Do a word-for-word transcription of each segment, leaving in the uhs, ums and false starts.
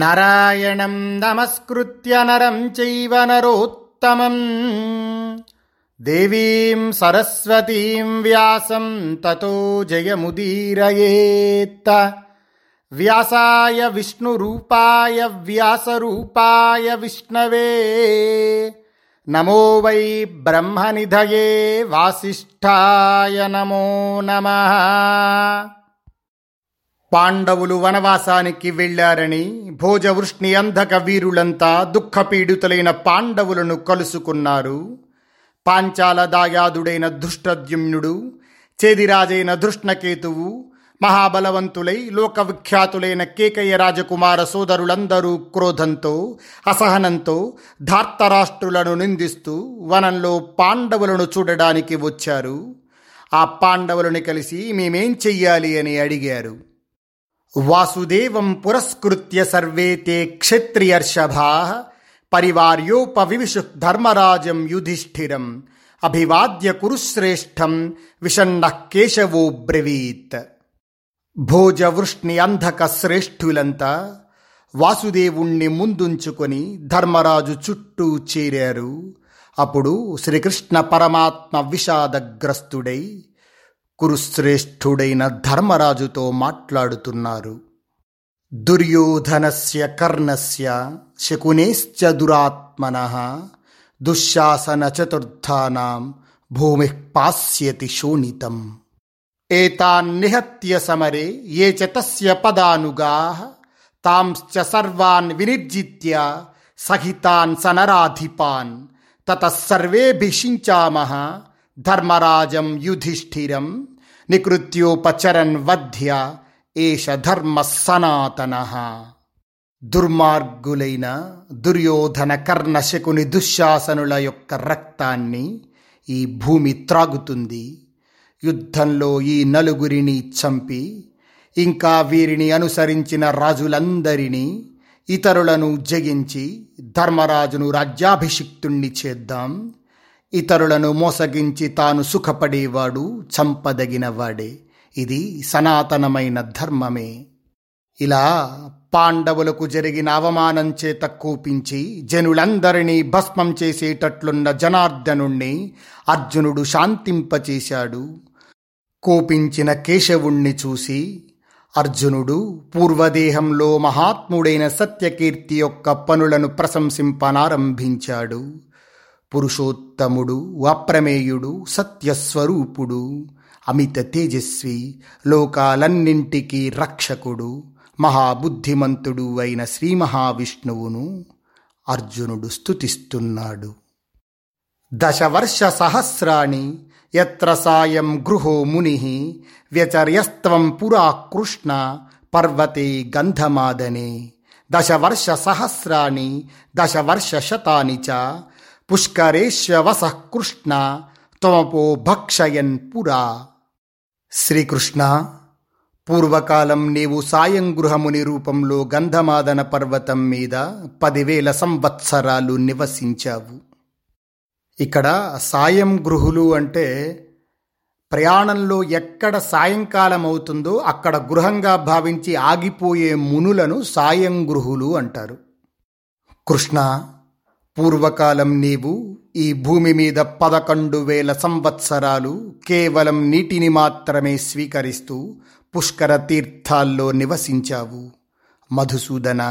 నారాయణం నమస్కృత్య నరం చైవ నరోత్తమం దేవీం సరస్వతీం వ్యాసం తతో జయముదీరయేత్. వ్యాసాయ విష్ణురూపాయ వ్యాసరూపాయ విష్ణవే నమో వై బ్రహ్మనిధయే వాసిష్ఠాయ నమో నమః. పాండవులు వనవాసానికి వెళ్ళారని భోజవృష్ణి అంధక వీరులంతా దుఃఖపీడితులైన పాండవులను కలుసుకున్నారు. పాంచాల దాయాదుడైన ధృష్టద్యుమ్నుడు, చేదిరాజైన ధృష్ణకేతువు మహాబలవంతులై లోకవిఖ్యాతులైన కేకయ్య రాజకుమార సోదరులందరూ క్రోధంతో, అసహనంతో ధార్తరాష్ట్రులను నిందిస్తూ వనంలో పాండవులను చూడడానికి వచ్చారు. ఆ పాండవులను కలిసి మేమేం చెయ్యాలి అని అడిగారు. వాసుదేవం పురస్కృత్య సర్వే తే క్షత్రియర్షభా పరివార్యోపవివిశుః ధర్మరాజం యుధిష్ఠిరం అభివాద్య కురుశ్రేష్టం విషణ్ణః కేశవో బ్రవీత్. భోజవృష్ణి అంధక శ్రేష్ఠులంతా వాసుదేవుణ్ణి ముందుంచుకొని ధర్మరాజు చుట్టూ చేరారు. అప్పుడు శ్రీకృష్ణ పరమాత్మ విషాదగ్రస్తుడై కురుశ్రేష్ఠుడైన ధర్మరాజుతో మాట్లాడుతున్నారు. దుర్యోధనస్య కర్ణస్య శకునేశ్చ దురాత్మనః దుశ్శాసన చతుర్థానాం భూమిః పాస్యతి శోణితం. ఏతాన్ నిహత్య సమరే ఏ చ తస్య పదానుగాః తాంశ్చ సర్వాన్ వినిర్జిత్య సహితాన్ సనరాధిపాన్ తతః సర్వేభిషించామః ధర్మరాజం యుధిష్ఠిరం నికృత్యోపచరన్ వధ్య ఏష ధర్మ సనాతనః. దుర్మార్గులైన దుర్యోధన, కర్ణ, శకుని, దుశ్శాసనుల యొక్క రక్తాన్ని ఈ భూమి త్రాగుతుంది. యుద్ధంలో ఈ నలుగురిని చంపి ఇంకా వీరిని అనుసరించిన రాజులందరినీ, ఇతరులను జయించి ధర్మరాజును రాజ్యాభిషిక్తుణ్ణి చేద్దాం. ఇతరులను మోసగించి తాను సుఖపడేవాడు చంపదగినవాడే. ఇది సనాతనమైన ధర్మమే. ఇలా పాండవులకు జరిగిన అవమానం చేత కోపించి జనులందరినీ భస్మం చేసేటట్లున్న జనార్దనుణ్ణి అర్జునుడు శాంతింపచేశాడు. కోపించిన కేశవుణ్ణి చూసి అర్జునుడు పూర్వదేహంలో మహాత్ముడైన సత్యకీర్తి యొక్క పనులను ప్రశంసింపనారంభించాడు. పురుషోత్తముడు, అప్రమేయుడు, సత్యస్వరూపుడు, అమిత తేజస్వి, లోకాలన్నింటికీ రక్షకుడు, మహాబుద్ధిమంతుడు అయిన శ్రీ మహావిష్ణువును అర్జునుడు స్తుతిస్తున్నాడు. దశవర్ష సహస్రాణి యత్ర సాయం గృహో మునిః వ్యచర్యస్త్వం పురా కృష్ణ పర్వతే గంధమాదనే దశవర్ష సహస్రాణి దశవర్ష శతాని చ పుష్కరేశ్వవసః కృష్ణ త్వమపో భక్షయన్ పురా. శ్రీకృష్ణ, పూర్వకాలం నీవు సాయంగృహముని రూపంలో గంధమాదన పర్వతం మీద పదివేల సంవత్సరాలు నివసించావు. ఇక్కడ సాయం గృహులు అంటే ప్రయాణంలో ఎక్కడ సాయంకాలం అవుతుందో అక్కడ గృహంగా భావించి ఆగిపోయే మునులను సాయం గృహులు అంటారు. కృష్ణ, పూర్వకాలం నీవు ఈ భూమి మీద పదకొండు వేల సంవత్సరాలు కేవలం నీటిని మాత్రమే స్వీకరిస్తూ పుష్కర తీర్థాల్లో నివసించావు. మధుసూదన,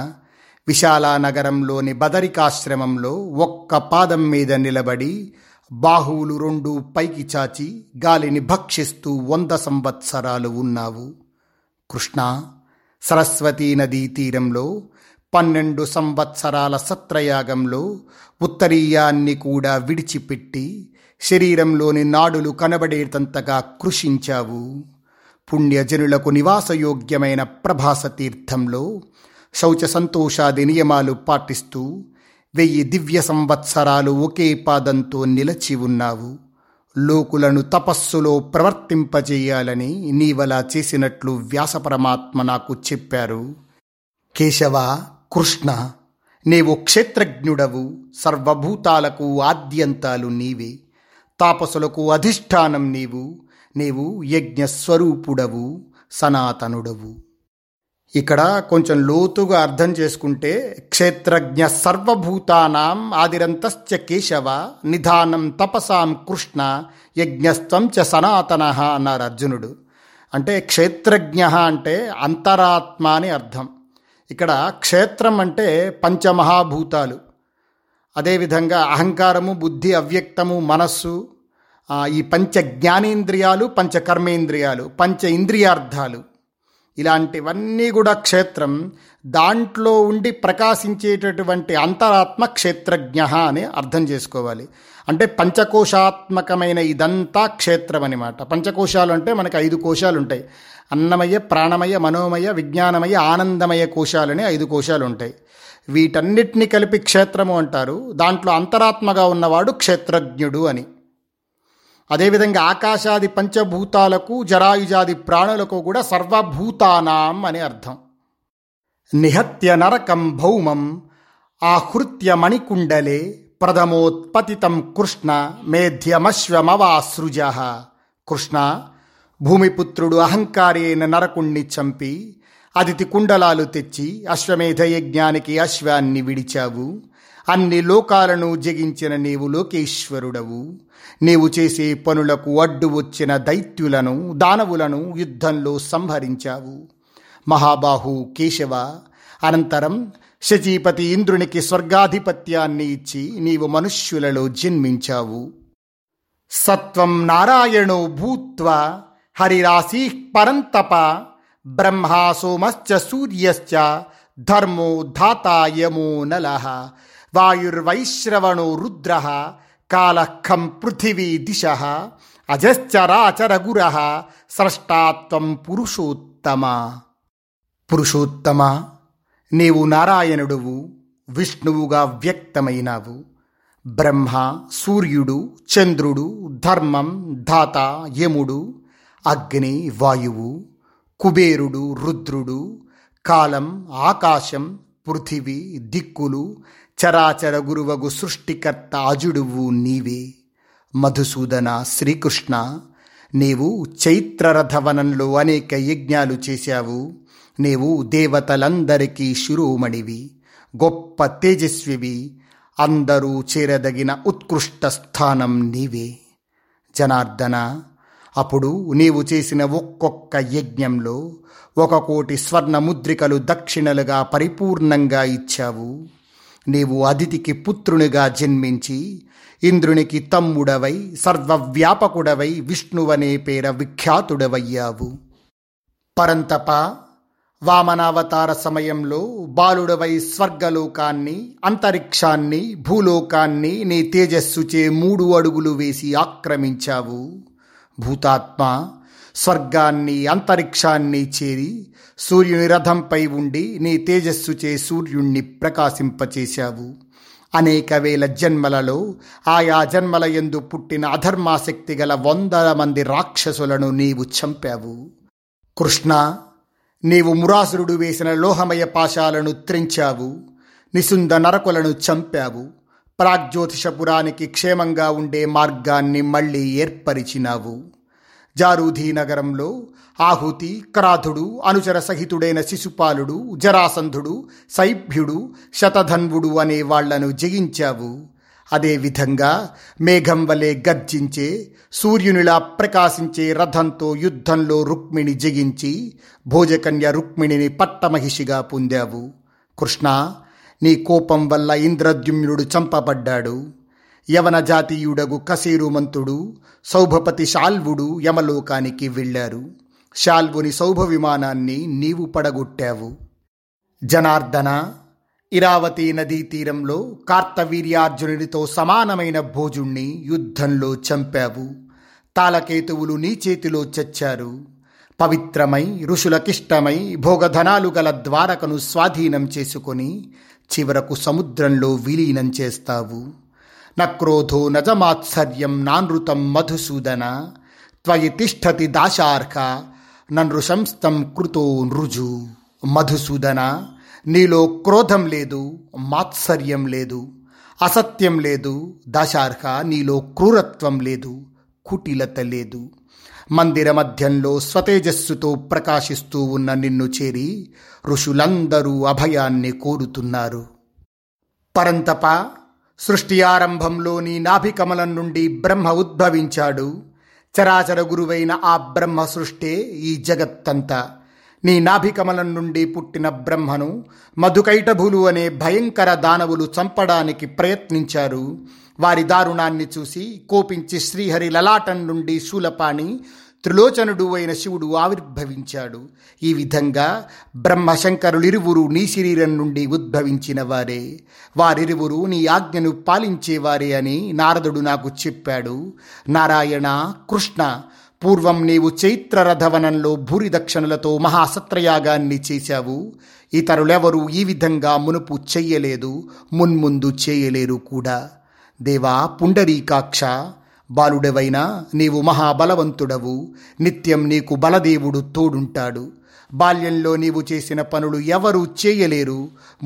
విశాలానగరంలోని బదరికాశ్రమంలో ఒక్క పాదం మీద నిలబడి బాహువులు రెండు పైకి చాచి గాలిని భక్షిస్తూ వంద సంవత్సరాలు ఉన్నావు. కృష్ణ, సరస్వతీ నదీ తీరంలో పన్నెండు సంవత్సరాల సత్రయాగంలో ఉత్తరీయాన్ని కూడా విడిచిపెట్టి శరీరంలోని నాడులు కనబడేటంతగా కృషించావు. పుణ్యజనులకు నివాసయోగ్యమైన ప్రభాస తీర్థంలో శౌచ సంతోషాది నియమాలు పాటిస్తూ వెయ్యి దివ్య సంవత్సరాలు ఒకే పాదంతో నిలచి ఉన్నావు. లోకులను తపస్సులో ప్రవర్తింపజేయాలని నీవలా చేసినట్లు వ్యాసపరమాత్మ నాకు చెప్పారు. కేశవ, కృష్ణ, నీవు క్షేత్రజ్ఞుడవు. సర్వభూతాలకు ఆద్యంతాలు నీవే. తాపసులకు అధిష్టానం నీవు. నీవు యజ్ఞస్వరూపుడవు, సనాతనుడవు. ఇక్కడ కొంచెం లోతుగా అర్థం చేసుకుంటే క్షేత్రజ్ఞ సర్వభూతానాం ఆదిరంతశ్చ కేశవ నిధానం తపసాం కృష్ణ యజ్ఞస్త్వం చ సనాతనః అన్నారు అర్జునుడు. అంటే క్షేత్రజ్ఞ అంటే అంతరాత్మ అని అర్థం. ఇక్కడ క్షేత్రం అంటే పంచమహాభూతాలు, అదేవిధంగా అహంకారము, బుద్ధి, అవ్యక్తము, మనస్సు, ఈ పంచ జ్ఞానేంద్రియాలు, పంచకర్మేంద్రియాలు, పంచ ఇంద్రియార్థాలు, ఇలాంటివన్నీ కూడా క్షేత్రం. దాంట్లో ఉండి ప్రకాశించేటటువంటి అంతరాత్మ క్షేత్రజ్ఞ అని అర్థం చేసుకోవాలి. అంటే పంచకోశాత్మకమైన ఇదంతా క్షేత్రం అనమాట. పంచకోశాలు అంటే మనకు ఐదు కోశాలు ఉంటాయి. అన్నమయ, ప్రాణమయ, మనోమయ, విజ్ఞానమయ, ఆనందమయ కోశాలని ఐదు కోశాలు ఉంటాయి. వీటన్నిటినీ కలిపి క్షేత్రము అంటారు. దాంట్లో అంతరాత్మగా ఉన్నవాడు క్షేత్రజ్ఞుడు అని. అదేవిధంగా ఆకాశాది పంచభూతాలకు, జరాయుజాది ప్రాణులకు కూడా సర్వభూతానాం అని అర్థం. నిహత్య నరకం భౌమం ఆహృత్య మణికుండలే ప్రథమోత్పతితం కృష్ణ మేధ్యమశ్వమవాసృజ. కృష్ణ, భూమిపుత్రుడు అహంకారి అయిన నరకుణ్ణి చంపి అదితి కుండలాలు తెచ్చి అశ్వమేధ యజ్ఞానికి అశ్వాన్ని విడిచావు. అన్ని లోకాలను జగించిన నీవు లోకేశ్వరుడవు. నీవు చేసే పనులకు అడ్డు వచ్చిన దైత్యులను, దానవులను యుద్ధంలో సంహరించావు. మహాబాహు కేశవ, అనంతరం శచీపతి ఇంద్రునికి స్వర్గాధిపత్యాన్ని ఇచ్చి నీవు మనుష్యులలో జన్మించావు. సత్వం నారాయణో భూత్వా హరిరాశీ పరంతప బ్రహ్మా సోమశ్చ సూర్యశ్చ ధర్మో ధాతాయమో నలః వాయుర్వైశ్రవణో రుద్రః కాలఃఖం పృథివీ దిశః అజశ్చరాచరగురః స్రష్టాత్వం పురుషోత్తమ. పురుషోత్తమ, నీవు నారాయణుడువు, విష్ణువుగా వ్యక్తమైనావు. బ్రహ్మ, సూర్యుడు, చంద్రుడు, ధర్మం, ధాత, యముడు, అగ్ని, వాయువు, కుబేరుడు, రుద్రుడు, కాలం, ఆకాశం, పృథివీ, దిక్కులు, చరాచర గురువగు సృష్టికర్త అజుడువు నీవే. మధుసూదన శ్రీకృష్ణ, నీవు చైత్రరథవనంలో అనేక యజ్ఞాలు చేశావు. నీవు దేవతలందరికీ శిరోమణివి, గొప్ప తేజస్వివి, అందరూ చేరదగిన ఉత్కృష్ట స్థానం నీవే. జనార్దన, అప్పుడు నీవు చేసిన ఒక్కొక్క యజ్ఞంలో ఒక కోటి స్వర్ణ ముద్రికలు దక్షిణలుగా పరిపూర్ణంగా ఇచ్చావు. నీవు అదితికి పుత్రునిగా జన్మించి ఇంద్రునికి తమ్ముడవై సర్వవ్యాపకుడవై విష్ణువనే పేర విఖ్యాతుడవయ్యావు. పరంతప, వామనావతార సమయంలో బాలుడవై స్వర్గలోకాన్ని, అంతరిక్షాన్ని, భూలోకాన్ని నీ తేజస్సుచే మూడు అడుగులు వేసి ఆక్రమించావు. భూతాత్మ, స్వర్గాన్ని అంతరిక్షాన్ని చేరి సూర్యుని రథంపై ఉండి నీ తేజస్సుచే సూర్యుణ్ణి ప్రకాశింపచేశావు. అనేక వేల జన్మలలో ఆయా జన్మలయందు పుట్టిన అధర్మాసక్తి గల వందల మంది రాక్షసులను నీవు చంపావు. కృష్ణ, నీవు మురాసురుడు వేసిన లోహమయ పాశాలను త్రించావు. నిసుంద నరకులను చంపావు. ప్రాగ్జ్యోతిషపురానికి క్షేమంగా ఉండే మార్గాన్ని మళ్ళీ ఏర్పరిచినావు. జారూధీ నగరంలో ఆహుతి, క్రాధుడు, అనుచర సహితుడైన శిశుపాలుడు, జరాసంధుడు, శైభ్యుడు, శతధన్వుడు అనే వాళ్లను జయించావు. అదేవిధంగా మేఘం వలె గర్జించే సూర్యునిలా ప్రకాశించే రథంతో యుద్ధంలో రుక్మిణి జయించి భోజకన్య రుక్మిణిని పట్టమహిషిగా పొందావు. కృష్ణ, నీ కోపం వల్ల ఇంద్రద్యుమ్నుడు చంపబడ్డాడు. యవన జాతీయుడగు కశీరుమంతుడు, సౌభపతి శాల్వుడు యమలోకానికి వెళ్ళారు. శాల్వుని సౌభ విమానాన్ని నీవు పడగొట్టావు. జనార్దన, ఇరావతి నదీ తీరంలో కార్తవీర్యార్జునుడితో సమానమైన భోజుణ్ణి యుద్ధంలో చంపావు. తాళకేతువులు నీ చేతిలో చచ్చారు. పవిత్రమై ఋషులకిష్టమై భోగధనాలు గల ద్వారకను స్వాధీనం చేసుకొని చివరకు సముద్రంలో విలీనం చేస్తావు. నక్రోధో నజమాత్సర్యం నానృతం మధుసూదన త్వయి తిష్ఠతి దాశార్హ నృశంస్తం కృతో నృజు. మధుసూదన, నీలో క్రోధం లేదు, మాత్సర్యం లేదు, అసత్యం లేదు, దాశార్హ నీలో క్రూరత్వం లేదు, కుటిలత లేదు. మందిర మధ్యంలో స్వతేజస్సుతో ప్రకాశిస్తూ ఉన్న నిన్ను చేరి ఋషులందరూ అభయాన్ని కోరుతున్నారు. పరంతప, సృష్టి ఆరంభంలోని నాభికమలం నుండి బ్రహ్మ ఉద్భవించాడు. చరాచర గురువైన ఆ బ్రహ్మ సృష్టే ఈ జగత్తంతా. నీ నాభికమలం నుండి పుట్టిన బ్రహ్మను మధుకైటభులు అనే భయంకర దానవులు చంపడానికి ప్రయత్నించారు. వారి దారుణాన్ని చూసి కోపించి శ్రీహరి లలాటం నుండి శూలపాణి త్రిలోచనుడు అయిన శివుడు ఆవిర్భవించాడు. ఈ విధంగా బ్రహ్మశంకరులిరువురు నీ శరీరం నుండి ఉద్భవించిన వారే. వారిరువురు నీ ఆజ్ఞను పాలించేవారే అని నారదుడు నాకు చెప్పాడు. నారాయణ కృష్ణ, పూర్వం నీవు చైత్రరథవనంలో భూరి దక్షిణలతో మహాసత్రయాగాన్ని చేశావు. ఇతరులెవరూ ఈ విధంగా మునుపు చెయ్యలేదు, మున్ముందు చేయలేరు కూడా. దేవా పుండరీకాక్ష, బాలుడవైనా నీవు మహాబలవంతుడవు. నిత్యం నీకు బలదేవుడు తోడుంటాడు. బాల్యంలో నీవు చేసిన పనులు ఎవరూ చేయలేరు,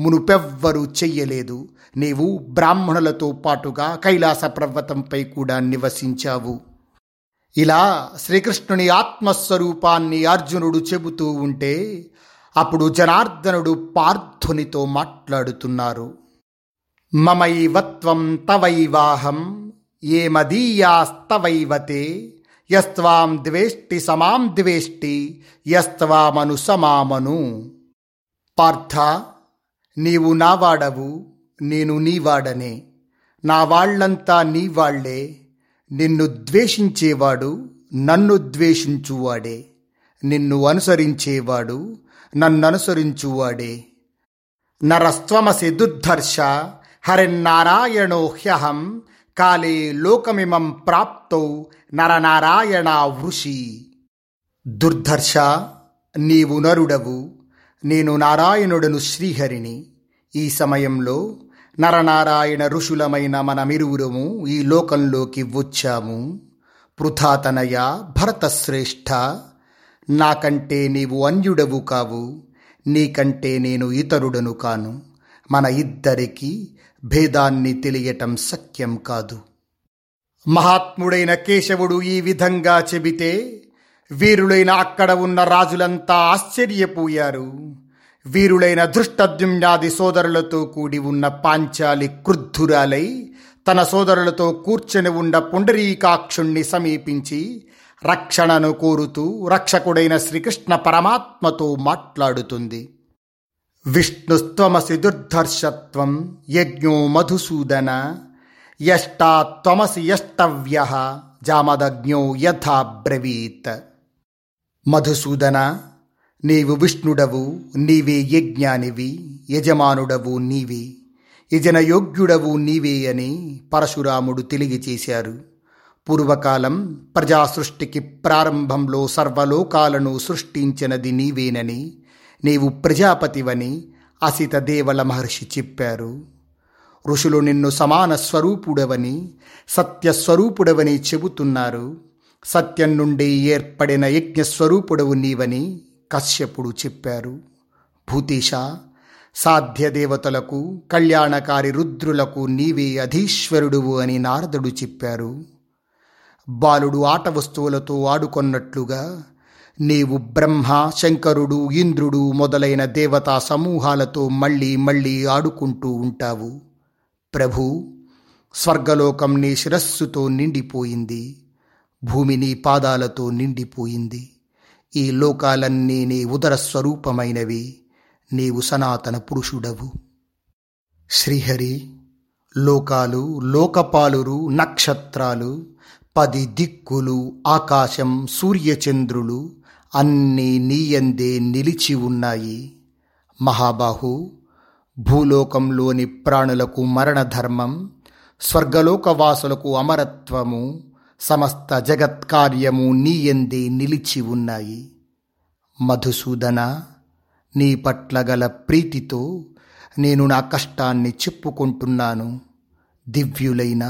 మునుపెవ్వరూ చెయ్యలేదు. నీవు బ్రాహ్మణులతో పాటుగా కైలాస పర్వతంపై కూడా నివసించావు. ఇలా శ్రీకృష్ణుని ఆత్మస్వరూపాన్ని అర్జునుడు చెబుతూ ఉంటే అప్పుడు జనార్దనుడు పార్థునితో మాట్లాడుతున్నారు. మమైవత్వం తవైవాహం ఏ మదీయాస్తవైవతే యస్వాం ద్వేష్టి సమాం ద్వేష్టి యస్వామను సమామను. పార్థ, నీవు నావాడవు, నేను నీవాడనే. నా వాళ్లంతా నీవాళ్లే. నిన్ను ద్వేషించేవాడు నన్ను ద్వేషించువాడే. నిన్ను అనుసరించేవాడు నన్ననుసరించువాడే. నరస్త్వమసి దుర్ధర్ష హరిన్నారాయణో హ్యహం కాలే లోకమిమం ప్రాప్తౌ నరనారాయణ వృషి. దుర్ధర్ష, నీవు నరుడవు, నేను నారాయణుడను శ్రీహరిని. ఈ సమయంలో నరనారాయణ ఋషులమైన మనమిరువురము ఈ లోకంలోకి వచ్చాము. పృథాతనయ భరతశ్రేష్ఠ, నాకంటే నీవు అన్యుడవు కావు, నీకంటే నేను ఇతరుడను కాను. మన ఇద్దరికీ భేదాన్ని తెలియటం సఖ్యం కాదు. మహాత్ముడైన కేశవుడు ఈ విధంగా చెబితే వీరులైన అక్కడ ఉన్న రాజులంతా ఆశ్చర్యపోయారు. వీరులైన ధృష్టద్యుమ్నాది సోదరులతో కూడి ఉన్న పాంచాలి క్రుద్ధురాలై తన సోదరులతో కూర్చొని ఉన్న పుండరీకాక్షుణ్ణి సమీపించి రక్షణను కోరుతూ రక్షకుడైన శ్రీకృష్ణ పరమాత్మతో మాట్లాడుతుంది. విష్ణుస్త్వమసి దుర్ధర్షత్వం యజ్ఞో మధుసూదన యష్టాత్వమసి యష్టవ్యః జామదజ్ఞో యథా బ్రవీత్. మధుసూదన, నీవు విష్ణుడవు, నీవే యజ్ఞానివి, యజమానుడవు నీవే, యజనయోగ్యుడవు నీవే అని పరశురాముడు తెలియచేశారు. పూర్వకాలం ప్రజాసృష్టికి ప్రారంభంలో సర్వలోకాలను సృష్టించినది నీవేనని, నీవు ప్రజాపతివని అసిత దేవల మహర్షి చెప్పారు. ఋషులు నిన్ను సమాన స్వరూపుడవని, సత్యస్వరూపుడవని చెబుతున్నారు. సత్యం నుండి ఏర్పడిన యజ్ఞస్వరూపుడవు నీవని కశ్యపుడు చెప్పారు. భూతీశ, సాధ్య దేవతలకు కళ్యాణకారి రుద్రులకు నీవే అధీశ్వరుడువు అని నారదుడు చెప్పారు. బాలుడు ఆట వస్తువులతో ఆడుకొన్నట్లుగా నీవు బ్రహ్మ, శంకరుడు, ఇంద్రుడు మొదలైన దేవతా సమూహాలతో మళ్ళీ మళ్ళీ ఆడుకుంటూ ఉంటావు. ప్రభు, స్వర్గలోకం నీ శిరస్సుతో నిండిపోయింది, భూమి నీ పాదాలతో నిండిపోయింది. ఈ లోకాలన్నీ నీ ఉదర స్వరూపమైనవి. నీవు సనాతన పురుషుడవు. శ్రీహరి, లోకాలు, లోకపాలురు, నక్షత్రాలు, పది దిక్కులు, ఆకాశం, సూర్యచంద్రులు అన్నీ నీయందే నిలిచి ఉన్నాయి. మహాబాహు, భూలోకంలోని ప్రాణులకు మరణధర్మం, స్వర్గలోకవాసులకు అమరత్వము, సమస్త జగత్కార్యము నీయందే నిలిచి ఉన్నాయి. మధుసూదన, నీ పట్ల గల ప్రీతితో నేను నా కష్టాన్ని చెప్పుకుంటున్నాను. దివ్యులైన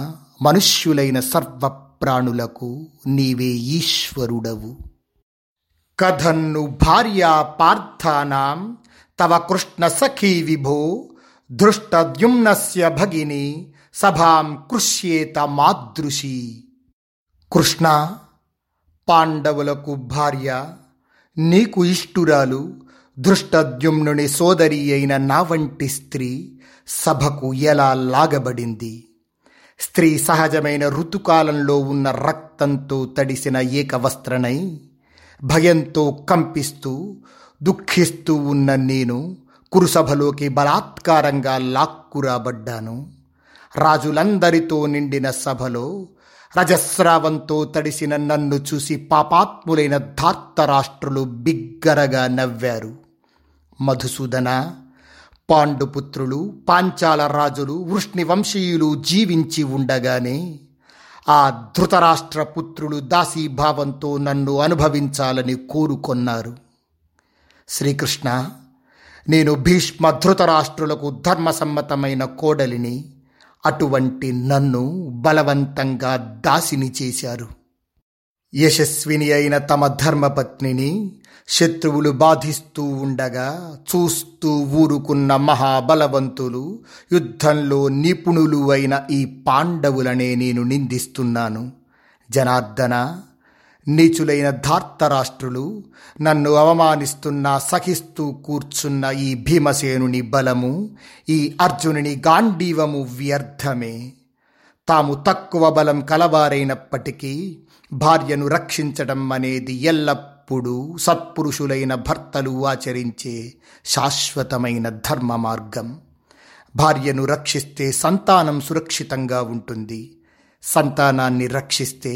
మనుష్యులైన సర్వ ప్రాణులకు నీవే ఈశ్వరుడవు. కథన్ను భార్యా పార్థానాం తవ కృష్ణ సఖీ విభో ధృష్టద్యుమ్నస్య భగిని సభాం కృష్యేత మాదృశీ. కృష్ణ, పాండవులకు భార్య, నీకు ఇష్టురాలు, దృష్టద్యుమ్నుని సోదరి అయిన నా వంటి స్త్రీ సభకు ఎలా లాగబడింది? స్త్రీ సహజమైన ఋతుకాలంలో ఉన్న రక్తంతో తడిసిన ఏకవస్త్రనై భయంతో కంపిస్తూ దుఃఖిస్తూ ఉన్న నేను కురుసభలోకి బలాత్కారంగా లాక్కురాబడ్డాను. రాజులందరితో నిండిన సభలో రజస్రావంతో తడిసిన నన్ను చూసి పాపాత్ములైన ధార్తరాష్ట్రులు బిగ్గరగా నవ్వారు. మధుసూదన, పాండుపుత్రులు, పాంచాల రాజులు, వృష్ణివంశీయులు జీవించి ఉండగానే ఆ ధృతరాష్ట్ర పుత్రులు దాసీభావంతో నన్ను అనుభవించాలని కోరుకొన్నారు. శ్రీకృష్ణ, నేను భీష్మ ధృతరాష్ట్రులకు ధర్మసమ్మతమైన కోడలిని. అటువంటి నన్ను బలవంతంగా దాసిని చేశారు. యశస్విని అయిన తమ ధర్మపత్నిని శత్రువులు బాధిస్తూ ఉండగా చూస్తూ ఊరుకున్న మహాబలవంతులు, యుద్ధంలో నిపుణులు అయిన ఈ పాండవులనే నేను నిందిస్తున్నాను. జనార్దన, నీచులైన ధార్తరాష్ట్రులు నన్ను అవమానిస్తున్నా సహిస్తూ కూర్చున్న ఈ భీమసేనుని బలము, ఈ అర్జునుని గాంధీవము వ్యర్థమే. తాము తక్కువ బలం కలవారైనప్పటికీ భార్యను రక్షించడం అనేది ఎల్లప్పుడూ సత్పురుషులైన భర్తలు ఆచరించే శాశ్వతమైన ధర్మ మార్గం. భార్యను రక్షిస్తే సంతానం సురక్షితంగా ఉంటుంది, సంతానాన్ని రక్షిస్తే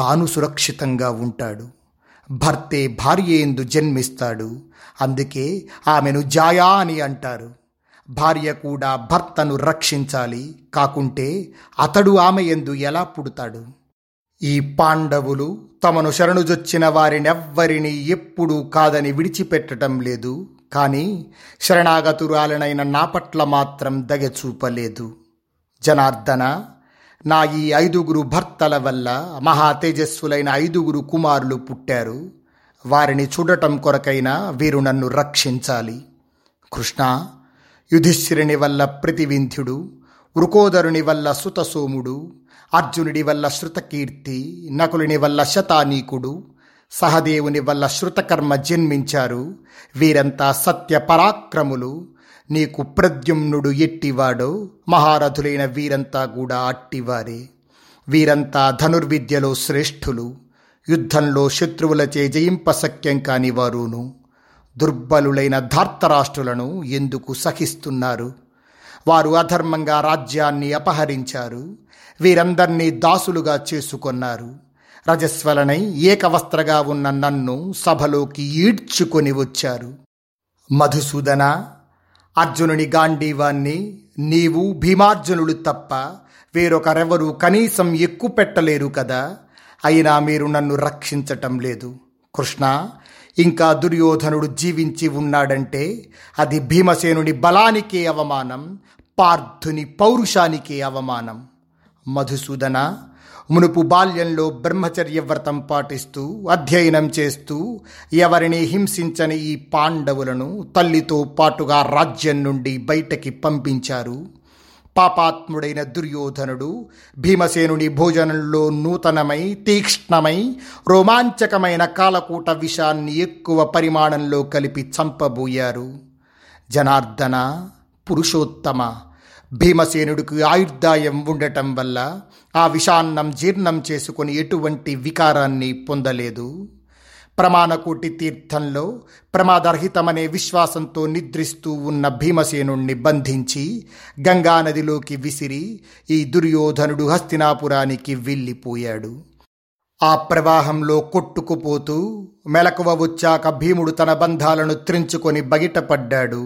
తాను సురక్షితంగా ఉంటాడు. భర్తే భార్యేందు జన్మిస్తాడు, అందుకే ఆమెను జాయా అని అంటారు. భార్య కూడా భర్తను రక్షించాలి, కాకుంటే అతడు ఆమె యందు ఎలా పుడతాడు? ఈ పాండవులు తమను శరణుజొచ్చిన వారినెవ్వరినీ ఎప్పుడూ కాదని విడిచిపెట్టడం లేదు, కానీ శరణాగతురాలనైన నా పట్ల మాత్రం దగచూపలేదు. జనార్దన, నా ఈ ఐదుగురు భర్తల వల్ల మహా తేజస్సులైన ఐదుగురు కుమారులు పుట్టారు. వారిని చూడటం కొరకైనా వీరు నన్ను రక్షించాలి. కృష్ణ, యుధిష్ఠిరుని వల్ల ప్రతివింధ్యుడు, వృకోదరుని వల్ల సుతసోముడు, అర్జునుడి వల్ల శృతకీర్తి, నకులుని వల్ల శతానీకుడు, సహదేవుని వల్ల శృతకర్మ జన్మించారు. వీరంతా సత్య పరాక్రములు. నీకు ప్రద్యుమ్నుడు ఎట్టివాడో మహారథులైన వీరంతా కూడా అట్టివారే. వీరంతా ధనుర్విద్యలో శ్రేష్ఠులు, యుద్ధంలో శత్రువులచే జయింపశక్యం కాని వారును. దుర్బలులైన ధార్తరాష్ట్రులను ఎందుకు సహిస్తున్నారు? వారు అధర్మంగా రాజ్యాన్ని అపహరించారు, వీరందరినీ దాసులుగా చేసుకొన్నారు. రజస్వలనై ఏకవస్త్రగా ఉన్న నన్ను సభలోకి ఈడ్చుకొని వచ్చారు. మధుసూదన, అర్జునుని గాంధీవాన్ని నీవు, భీమార్జునుడు తప్ప వేరొకరెవరూ కనీసం ఎక్కువ పెట్టలేరు కదా, అయినా మీరు నన్ను రక్షించటం లేదు. కృష్ణ, ఇంకా దుర్యోధనుడు జీవించి ఉన్నాడంటే అది భీమసేనుని బలానికే అవమానం, పార్థుని పౌరుషానికే అవమానం. మధుసూదన, మునుపు బాల్యంలో బ్రహ్మచర్య వ్రతం పాటిస్తూ అధ్యయనం చేస్తూ ఎవరిని హింసించని ఈ పాండవులను తల్లితో పాటుగా రాజ్యం నుండి బయటకి పంపించారు. పాపాత్ముడైన దుర్యోధనుడు భీమసేనుడి భోజనంలో నూతనమై తీక్ష్ణమై రోమాంచకమైన కాలకూట విషాన్ని ఎక్కువ పరిమాణంలో కలిపి చంపబోయారు. జనార్దన, పురుషోత్తమ, భీమసేనుడికి ఆయుర్దాయం ఉండటం వల్ల ఆ విషాన్నం జీర్ణం చేసుకుని ఎటువంటి వికారాన్ని పొందలేదు. ప్రమాణకోటి తీర్థంలో ప్రమాదరహితమనే విశ్వాసంతో నిద్రిస్తూ ఉన్న భీమసేనుణ్ణి బంధించి గంగానదిలోకి విసిరి ఈ దుర్యోధనుడు హస్తినాపురానికి వెళ్ళిపోయాడు. ఆ ప్రవాహంలో కొట్టుకుపోతూ మెలకువ వచ్చాక భీముడు తన బంధాలను త్రించుకొని బయటపడ్డాడు.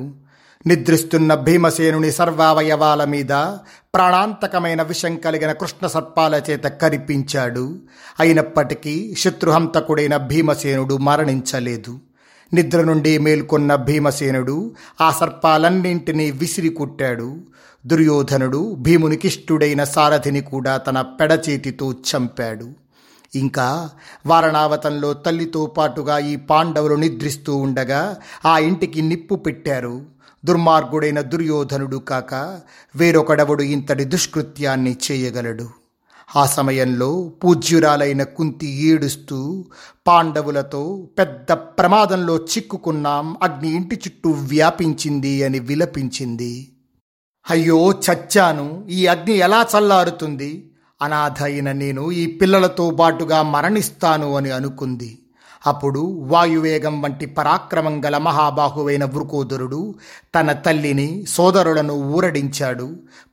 నిద్రిస్తున్న భీమసేనుని సర్వావయవాల మీద ప్రాణాంతకమైన విషం కలిగిన కృష్ణ సర్పాల చేత కరిపించాడు. అయినప్పటికీ శత్రుహంతకుడైన భీమసేనుడు మరణించలేదు. నిద్ర నుండి మేల్కొన్న భీమసేనుడు ఆ సర్పాలన్నింటినీ విసిరి కొట్టాడు. దుర్యోధనుడు భీమునికిష్టుడైన సారథిని కూడా తన పెడచేతితో చంపాడు. ఇంకా వారణావతంలో తల్లితో పాటుగా ఈ పాండవులు నిద్రిస్తూ ఉండగా ఆ ఇంటికి నిప్పు పెట్టారు. దుర్మార్గుడైన దుర్యోధనుడు కాక వేరొకడెవడు ఇంతటి దుష్కృత్యాన్ని చేయగలడు? ఆ సమయంలో పూజ్యురాలైన కుంతి ఏడుస్తూ, పాండవులతో పెద్ద ప్రమాదంలో చిక్కుకున్నాం, అగ్ని ఇంటి చుట్టూ వ్యాపించింది అని విలపించింది. అయ్యో చచ్చాను, ఈ అగ్ని ఎలా చల్లారుతుంది, అనాథ అయిన నేను ఈ పిల్లలతో బాటుగా మరణిస్తాను అని అనుకుంది. అప్పుడు వాయువేగం వంటి పరాక్రమం గల మహాబాహువైన వృకోదరుడు తన తల్లిని సోదరులను ఊరడించాడు.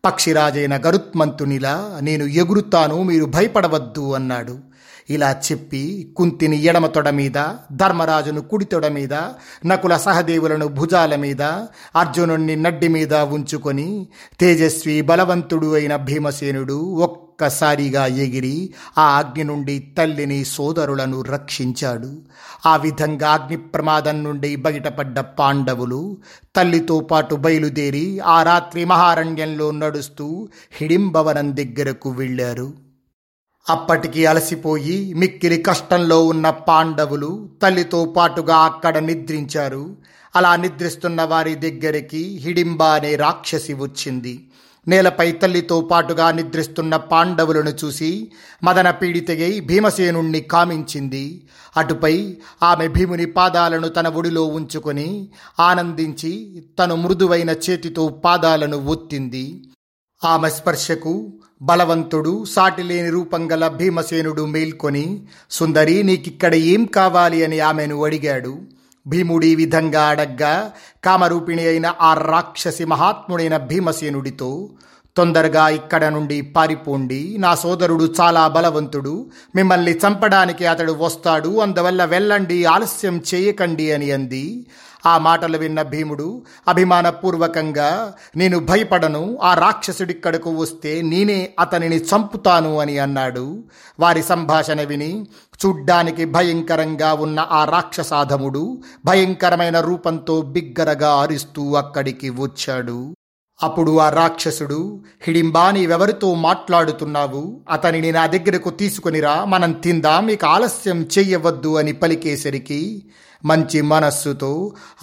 పక్షిరాజైన గరుత్మంతునిలా నేను ఎగురుతాను, మీరు భయపడవద్దు అన్నాడు. ఇలా చెప్పి కుంతిని ఎడమ తొడ మీద, ధర్మరాజును కుడి తొడ మీద, నకుల సహదేవులను భుజాల మీద, అర్జునుణ్ణి నడ్డి మీద ఉంచుకొని తేజస్వి బలవంతుడు అయిన భీమసేనుడు ఒక్కసారిగా ఎగిరి ఆ అగ్ని నుండి తల్లిని సోదరులను రక్షించాడు. ఆ విధంగా అగ్ని ప్రమాదం నుండి బయటపడ్డ పాండవులు తల్లితో పాటు బయలుదేరి ఆ రాత్రి మహారణ్యంలో నడుస్తూ హిడింబవనం దగ్గరకు వెళ్ళారు. అప్పటికి అలసిపోయి మిక్కిలి కష్టంలో ఉన్న పాండవులు తల్లితో పాటుగా అక్కడ నిద్రించారు. అలా నిద్రిస్తున్న వారి దగ్గరికి హిడింబ అనే రాక్షసి వచ్చింది. నేలపై తల్లితో పాటుగా నిద్రిస్తున్న పాండవులను చూసి మదన పీడితయై భీమసేనుణ్ణి కామించింది. అటుపై ఆమె భీముని పాదాలను తన ఒడిలో ఉంచుకొని ఆనందించి తను మృదువైన చేతితో పాదాలను ఒత్తింది. ఆమె స్పర్శకు బలవంతుడు సాటిలేని రూపంగల భీమసేనుడు మేల్కొని, సుందరి నీకిక్కడ ఏం కావాలి అని ఆమెను అడిగాడు. భీముడి విధంగా అడగ్గా కామరూపిణి అయిన ఆ రాక్షసి మహాత్ముడైన భీమసేనుడితో, తొందరగా ఇక్కడ నుండి పారిపోండి, నా సోదరుడు చాలా బలవంతుడు, మిమ్మల్ని చంపడానికి అతడు వస్తాడు, అందువల్ల వెళ్ళండి, ఆలస్యం చేయకండి అని అంది. ఆ మాటలు విన్న భీముడు అభిమానపూర్వకంగా, నేను భయపడను, ఆ రాక్షసుడిక్కడకు వస్తే నేనే అతనిని చంపుతాను అని అన్నాడు. వారి సంభాషణ విని చూడ్డానికి భయంకరంగా ఉన్న ఆ రాక్షసాధముడు భయంకరమైన రూపంతో బిగ్గరగా అరుస్తూ అక్కడికి వచ్చాడు. అప్పుడు ఆ రాక్షసుడు, హిడింబా నీవెవరితో మాట్లాడుతున్నావు, అతనిని నా దగ్గరకు తీసుకునిరా, మనం తిందాం, మీకు ఆలస్యం చెయ్యవద్దు అని పలికేసరికి మంచి మనస్సుతో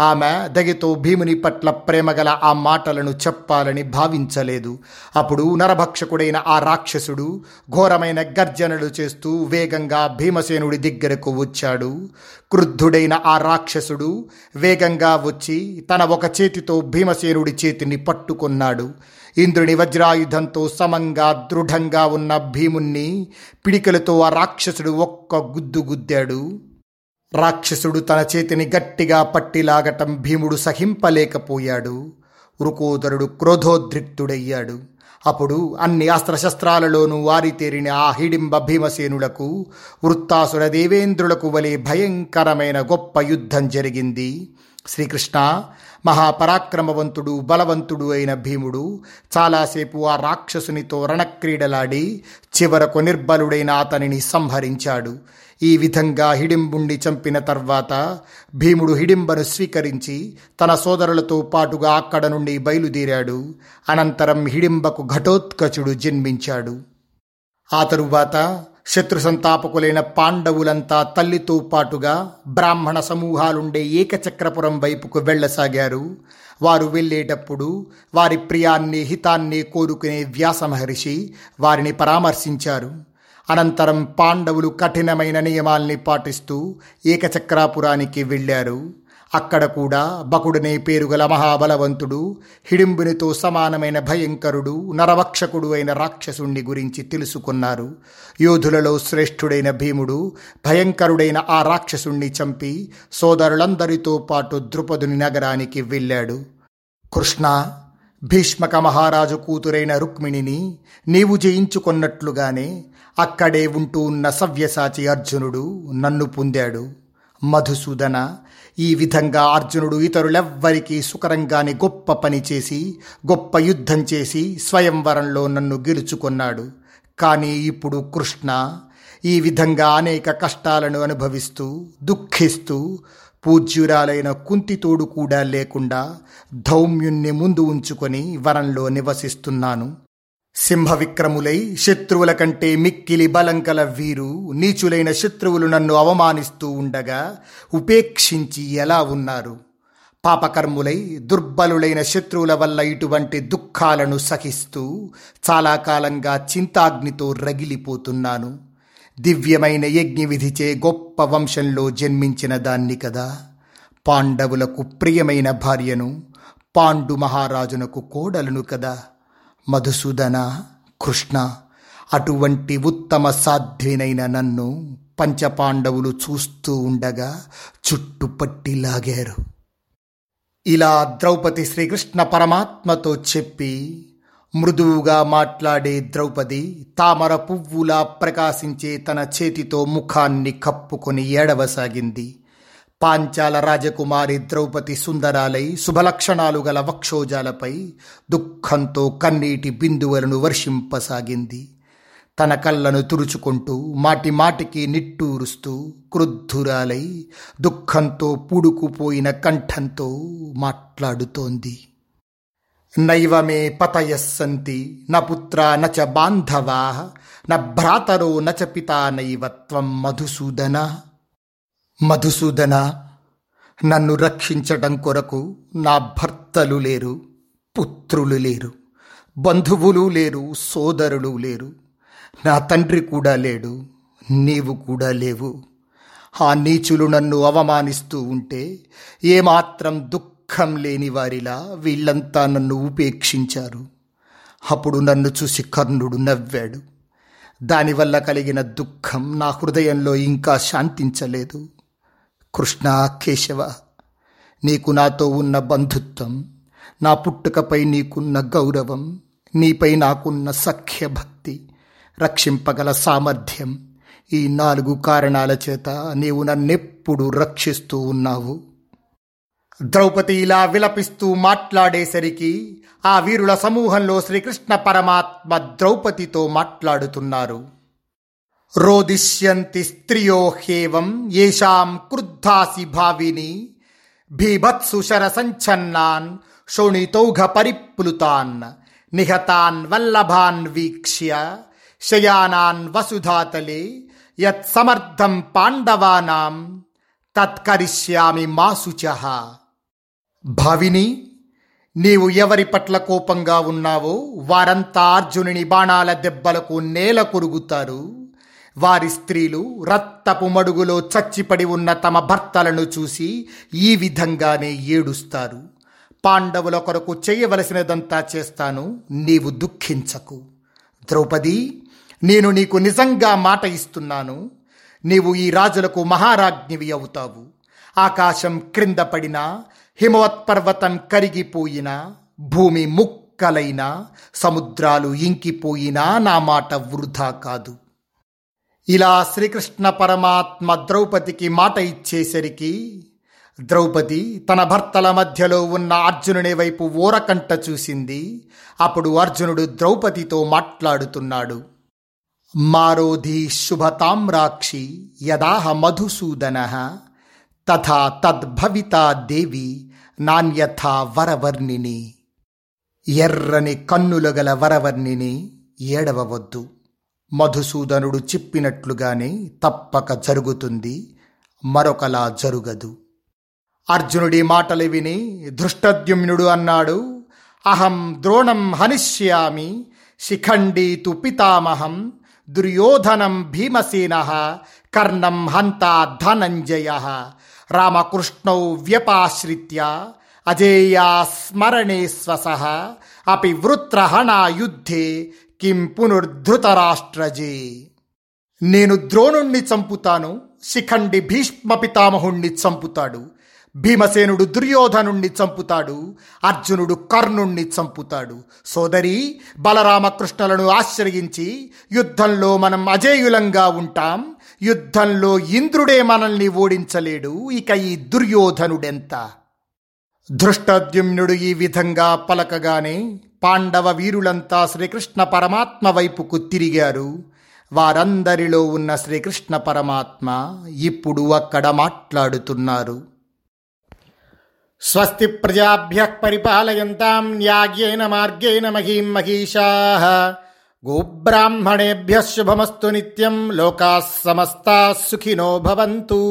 ఆమె దయతో భీముని పట్ల ప్రేమగల ఆ మాటలను చెప్పాలని భావించలేదు. అప్పుడు నరభక్షకుడైన ఆ రాక్షసుడు ఘోరమైన గర్జనలు చేస్తూ వేగంగా భీమసేనుడి దగ్గరకు వచ్చాడు. క్రుద్ధుడైన ఆ రాక్షసుడు వేగంగా వచ్చి తన ఒక చేతితో భీమసేనుడి చేతిని పట్టుకున్నాడు. ఇంద్రుని వజ్రాయుధంతో సమంగా దృఢంగా ఉన్న భీముణ్ణి పిడికలతో ఆ రాక్షసుడు ఒక్క గుద్దు గుద్దాడు. రాక్షసుడు తన చేతిని గట్టిగా పట్టిలాగటం భీముడు సహింపలేకపోయాడు. వృకోదరుడు క్రోధోద్రిక్తుడయ్యాడు. అప్పుడు అన్ని అస్త్రశస్త్రాలలోనూ ఆరితేరిన ఆ హిడింబ భీమసేనులకు వృత్తాసుర దేవేంద్రులకు వలె భయంకరమైన గొప్ప యుద్ధం జరిగింది. శ్రీకృష్ణ మహాపరాక్రమవంతుడు బలవంతుడు అయిన భీముడు చాలాసేపు ఆ రాక్షసునితో రణక్రీడలాడి చివరకు నిర్బలుడైన అతనిని సంహరించాడు. ఈ విధంగా హిడింబుణ్ణి చంపిన తర్వాత భీముడు హిడింబను స్వీకరించి తన సోదరులతో పాటుగా అక్కడ నుండి బయలుదేరాడు. అనంతరం హిడింబకు ఘటోత్కచుడు జన్మించాడు. ఆ తరువాత శత్రు సంతాపకులైన పాండవులంతా తల్లితో పాటుగా బ్రాహ్మణ సమూహాలుండే ఏకచక్రపురం వైపుకు వెళ్ళసాగారు. వారు వెళ్ళేటప్పుడు వారి ప్రియాన్ని హితాన్ని కోరుకునే వ్యాసమహర్షి వారిని పరామర్శించారు. అనంతరం పాండవులు కఠినమైన నియమాల్ని పాటిస్తూ ఏకచక్రాపురానికి వెళ్ళారు. అక్కడ కూడా బకుడనే పేరుగల మహాబలవంతుడు హిడింబునితో సమానమైన భయంకరుడు నరవక్షకుడు అయిన రాక్షసుణ్ణి గురించి తెలుసుకున్నారు. యోధులలో శ్రేష్ఠుడైన భీముడు భయంకరుడైన ఆ రాక్షసుణ్ణి చంపి సోదరులందరితో పాటు ద్రుపదుని నగరానికి వెళ్ళాడు. కృష్ణ, భీష్మక మహారాజు కూతురైన రుక్మిణిని నీవు జయించుకున్నట్లుగానే అక్కడే ఉంటూ ఉన్న సవ్యసాచి అర్జునుడు నన్ను పొందాడు. మధుసూదన, ఈ విధంగా అర్జునుడు ఇతరులెవ్వరికీ సుకరంగానే గొప్ప పని చేసి గొప్ప యుద్ధం చేసి స్వయంవరంలో నన్ను గెలుచుకున్నాడు. కానీ ఇప్పుడు కృష్ణ, ఈ విధంగా అనేక కష్టాలను అనుభవిస్తూ దుఃఖిస్తూ పూజ్యురాలైన కుంతితోడు కూడా లేకుండా ధౌమ్యుణ్ణి ముందు ఉంచుకొని వరంలో నివసిస్తున్నాను. సింహవిక్రములై శత్రువుల కంటే మిక్కిలి బలంకల వీరు నీచులైన శత్రువులు నన్ను అవమానిస్తూ ఉండగా ఉపేక్షించి ఎలా ఉన్నారు? పాపకర్ములై దుర్బలులైన శత్రువుల వల్ల ఇటువంటి దుఃఖాలను సహిస్తూ చాలా కాలంగా చింతాగ్నితో రగిలిపోతున్నాను. దివ్యమైన యజ్ఞవిధిచే గొప్ప వంశంలో జన్మించిన దాన్ని కదా. పాండవులకు ప్రియమైన భార్యను, పాండు మహారాజునకు కోడలను కదా. మధుసూదన, కృష్ణ, అటువంటి ఉత్తమ సాధ్వినైన నన్ను పంచపాండవులు చూస్తూ ఉండగా చుట్టుపట్టి లాగారు. ఇలా ద్రౌపది శ్రీకృష్ణ పరమాత్మతో చెప్పి, మృదువుగా మాట్లాడే ద్రౌపది తామర పువ్వులా ప్రకాశించే తన చేతితో ముఖాన్ని కప్పుకొని ఏడవసాగింది. పాంచాల రాజకుమారి ద్రౌపది సుందరాలై శుభలక్షణాలు గల వక్షోజాలపై దుఃఖంతో కన్నీటి బిందువులను వర్షింపసాగింది. తన కళ్ళను తుడుచుకుంటూ మాటి మాటికి నిట్టూరుస్తూ క్రుద్ధురాలై దుఃఖంతో పూడుకుపోయిన కంఠంతో మాట్లాడుతోంది. నైవమే పతయస్సంతి న పుత్ర నచ బాంధవా న భ్రాతరో నచ పితా నైవత్వం మధుసూదన. మధుసూదన, నన్ను రక్షించడం కొరకు నా భర్తలు లేరు, పుత్రులు లేరు, బంధువులు లేరు, సోదరులు లేరు, నా తండ్రి కూడా లేడు, నీవు కూడా లేవు. ఆ నీచులు నన్ను అవమానిస్తూ ఉంటే ఏమాత్రం దుఃఖం లేని వారిలా వీళ్ళంతా నన్ను ఉపేక్షించారు. అప్పుడు నన్ను చూసి కర్ణుడు నవ్వాడు. దానివల్ల కలిగిన దుఃఖం నా హృదయంలో ఇంకా శాంతించలేదు. కృష్ణ, కేశవ, నీకు నాతో ఉన్న బంధుత్వం, నా పుట్టుకపై నీకున్న గౌరవం, నీపై నాకున్న సఖ్యభక్తి, రక్షింపగల సామర్థ్యం, ఈ నాలుగు కారణాల చేత నీవు నన్నెప్పుడు రక్షిస్తూ ఉన్నావు. ద్రౌపది ఇలా విలపిస్తూ మాట్లాడేసరికి ఆ వీరుల సమూహంలో శ్రీకృష్ణ పరమాత్మ ద్రౌపదితో మాట్లాడుతున్నారు. రోదిష్యంతి స్త్రియో హేవం యేషాం క్రుద్ధాసి భావిని భీభత్సు శరసంఛన్నాన్ శోణితౌఘ పరిప్లుతాన్ నిహతాన్ వల్లభాన్ వీక్ష్య శయానాన్ వసుధాతలే యత్ సమర్థం పాండవానాం తత్కరిష్యామి మాసుచః. భావిని, నీవు ఎవరి పట్ల కోపంగా ఉన్నావో వారంతా అర్జునుని బాణాల దెబ్బలకు నేల కొరుగుతారు. వారి స్త్రీలు రక్తపు మడుగులో చచ్చిపడి ఉన్న తమ భర్తలను చూసి ఈ విధంగానే ఏడుస్తారు. పాండవుల కొరకు చేయవలసినదంతా చేస్తాను, నీవు దుఃఖించకు. ద్రౌపది, నేను నీకు నిజంగా మాట ఇస్తున్నాను, నీవు ఈ రాజులకు మహారాజ్ఞివి అవుతావు. ఆకాశం క్రింద పడినా, హిమవత్పర్వతం కరిగిపోయినా, భూమి ముక్కలైనా, సముద్రాలు ఇంకిపోయినా నా మాట వృధా కాదు. ఇలా శ్రీకృష్ణ పరమాత్మ ద్రౌపదికి మాట ఇచ్చేసరికి ద్రౌపది తన భర్తల మధ్యలో ఉన్న అర్జునుని వైపు ఓరకంట చూసింది. అప్పుడు అర్జునుడు ద్రౌపదితో మాట్లాడుతున్నాడు. మారోధి శుభతామ్రాక్షి యదాహ మధుసూదనః తథా తద్భవితా దేవి నాన్యథా వరవర్ణిని. ఎర్రని కన్నుల గల వరవర్ణిని ఏడవవద్దు. మధుసూదనుడు చెప్పినట్లుగానే తప్పక జరుగుతుంది, మరొకలా జరుగదు. అర్జునుడి మాటలు విని ధృష్టద్యుమ్నుడు అన్నాడు. అహం ద్రోణం హనిష్యామి శిఖండీతు పితామహం దుర్యోధనం భీమసేనః కర్ణం హంతా ధనంజయః రామకృష్ణౌ వ్యపాశ్రిత్య అజేయా స్మరణే స్వసః అపి వృత్రహణా యుద్ధే కిం పునర్ధృతరాష్ట్రజే. నేను ద్రోణుణ్ణి చంపుతాను, శిఖండి భీష్మ పితామహుణ్ణి చంపుతాడు, భీమసేనుడు దుర్యోధనుణ్ణి చంపుతాడు, అర్జునుడు కర్ణుణ్ణి చంపుతాడు. సోదరి, బలరామకృష్ణులను ఆశ్రయించి యుద్ధంలో మనం అజేయులంగా ఉంటాం. యుద్ధంలో ఇంద్రుడే మనల్ని ఓడించలేడు, ఇక ఈ దుర్యోధనుడెంత. ధృష్టద్యుమ్నుడు ఈ విధంగా పలకగానే పాండవ వీరులంతా శ్రీకృష్ణ పరమాత్మ వైపుకు తిరిగారు. వారందరిలో ఉన్న శ్రీకృష్ణ పరమాత్మ ఇప్పుడు అక్కడ మాట్లాడుతున్నారు. స్వస్తి ప్రజాభ్యః పరిపాలయంతాం న్యాయేన మార్గేణ మహీం మహీషాః గోబ్రాహ్మణేభ్యః శుభమస్తు నిత్యం లోకాః సమస్తాః సుఖినో భవంతు.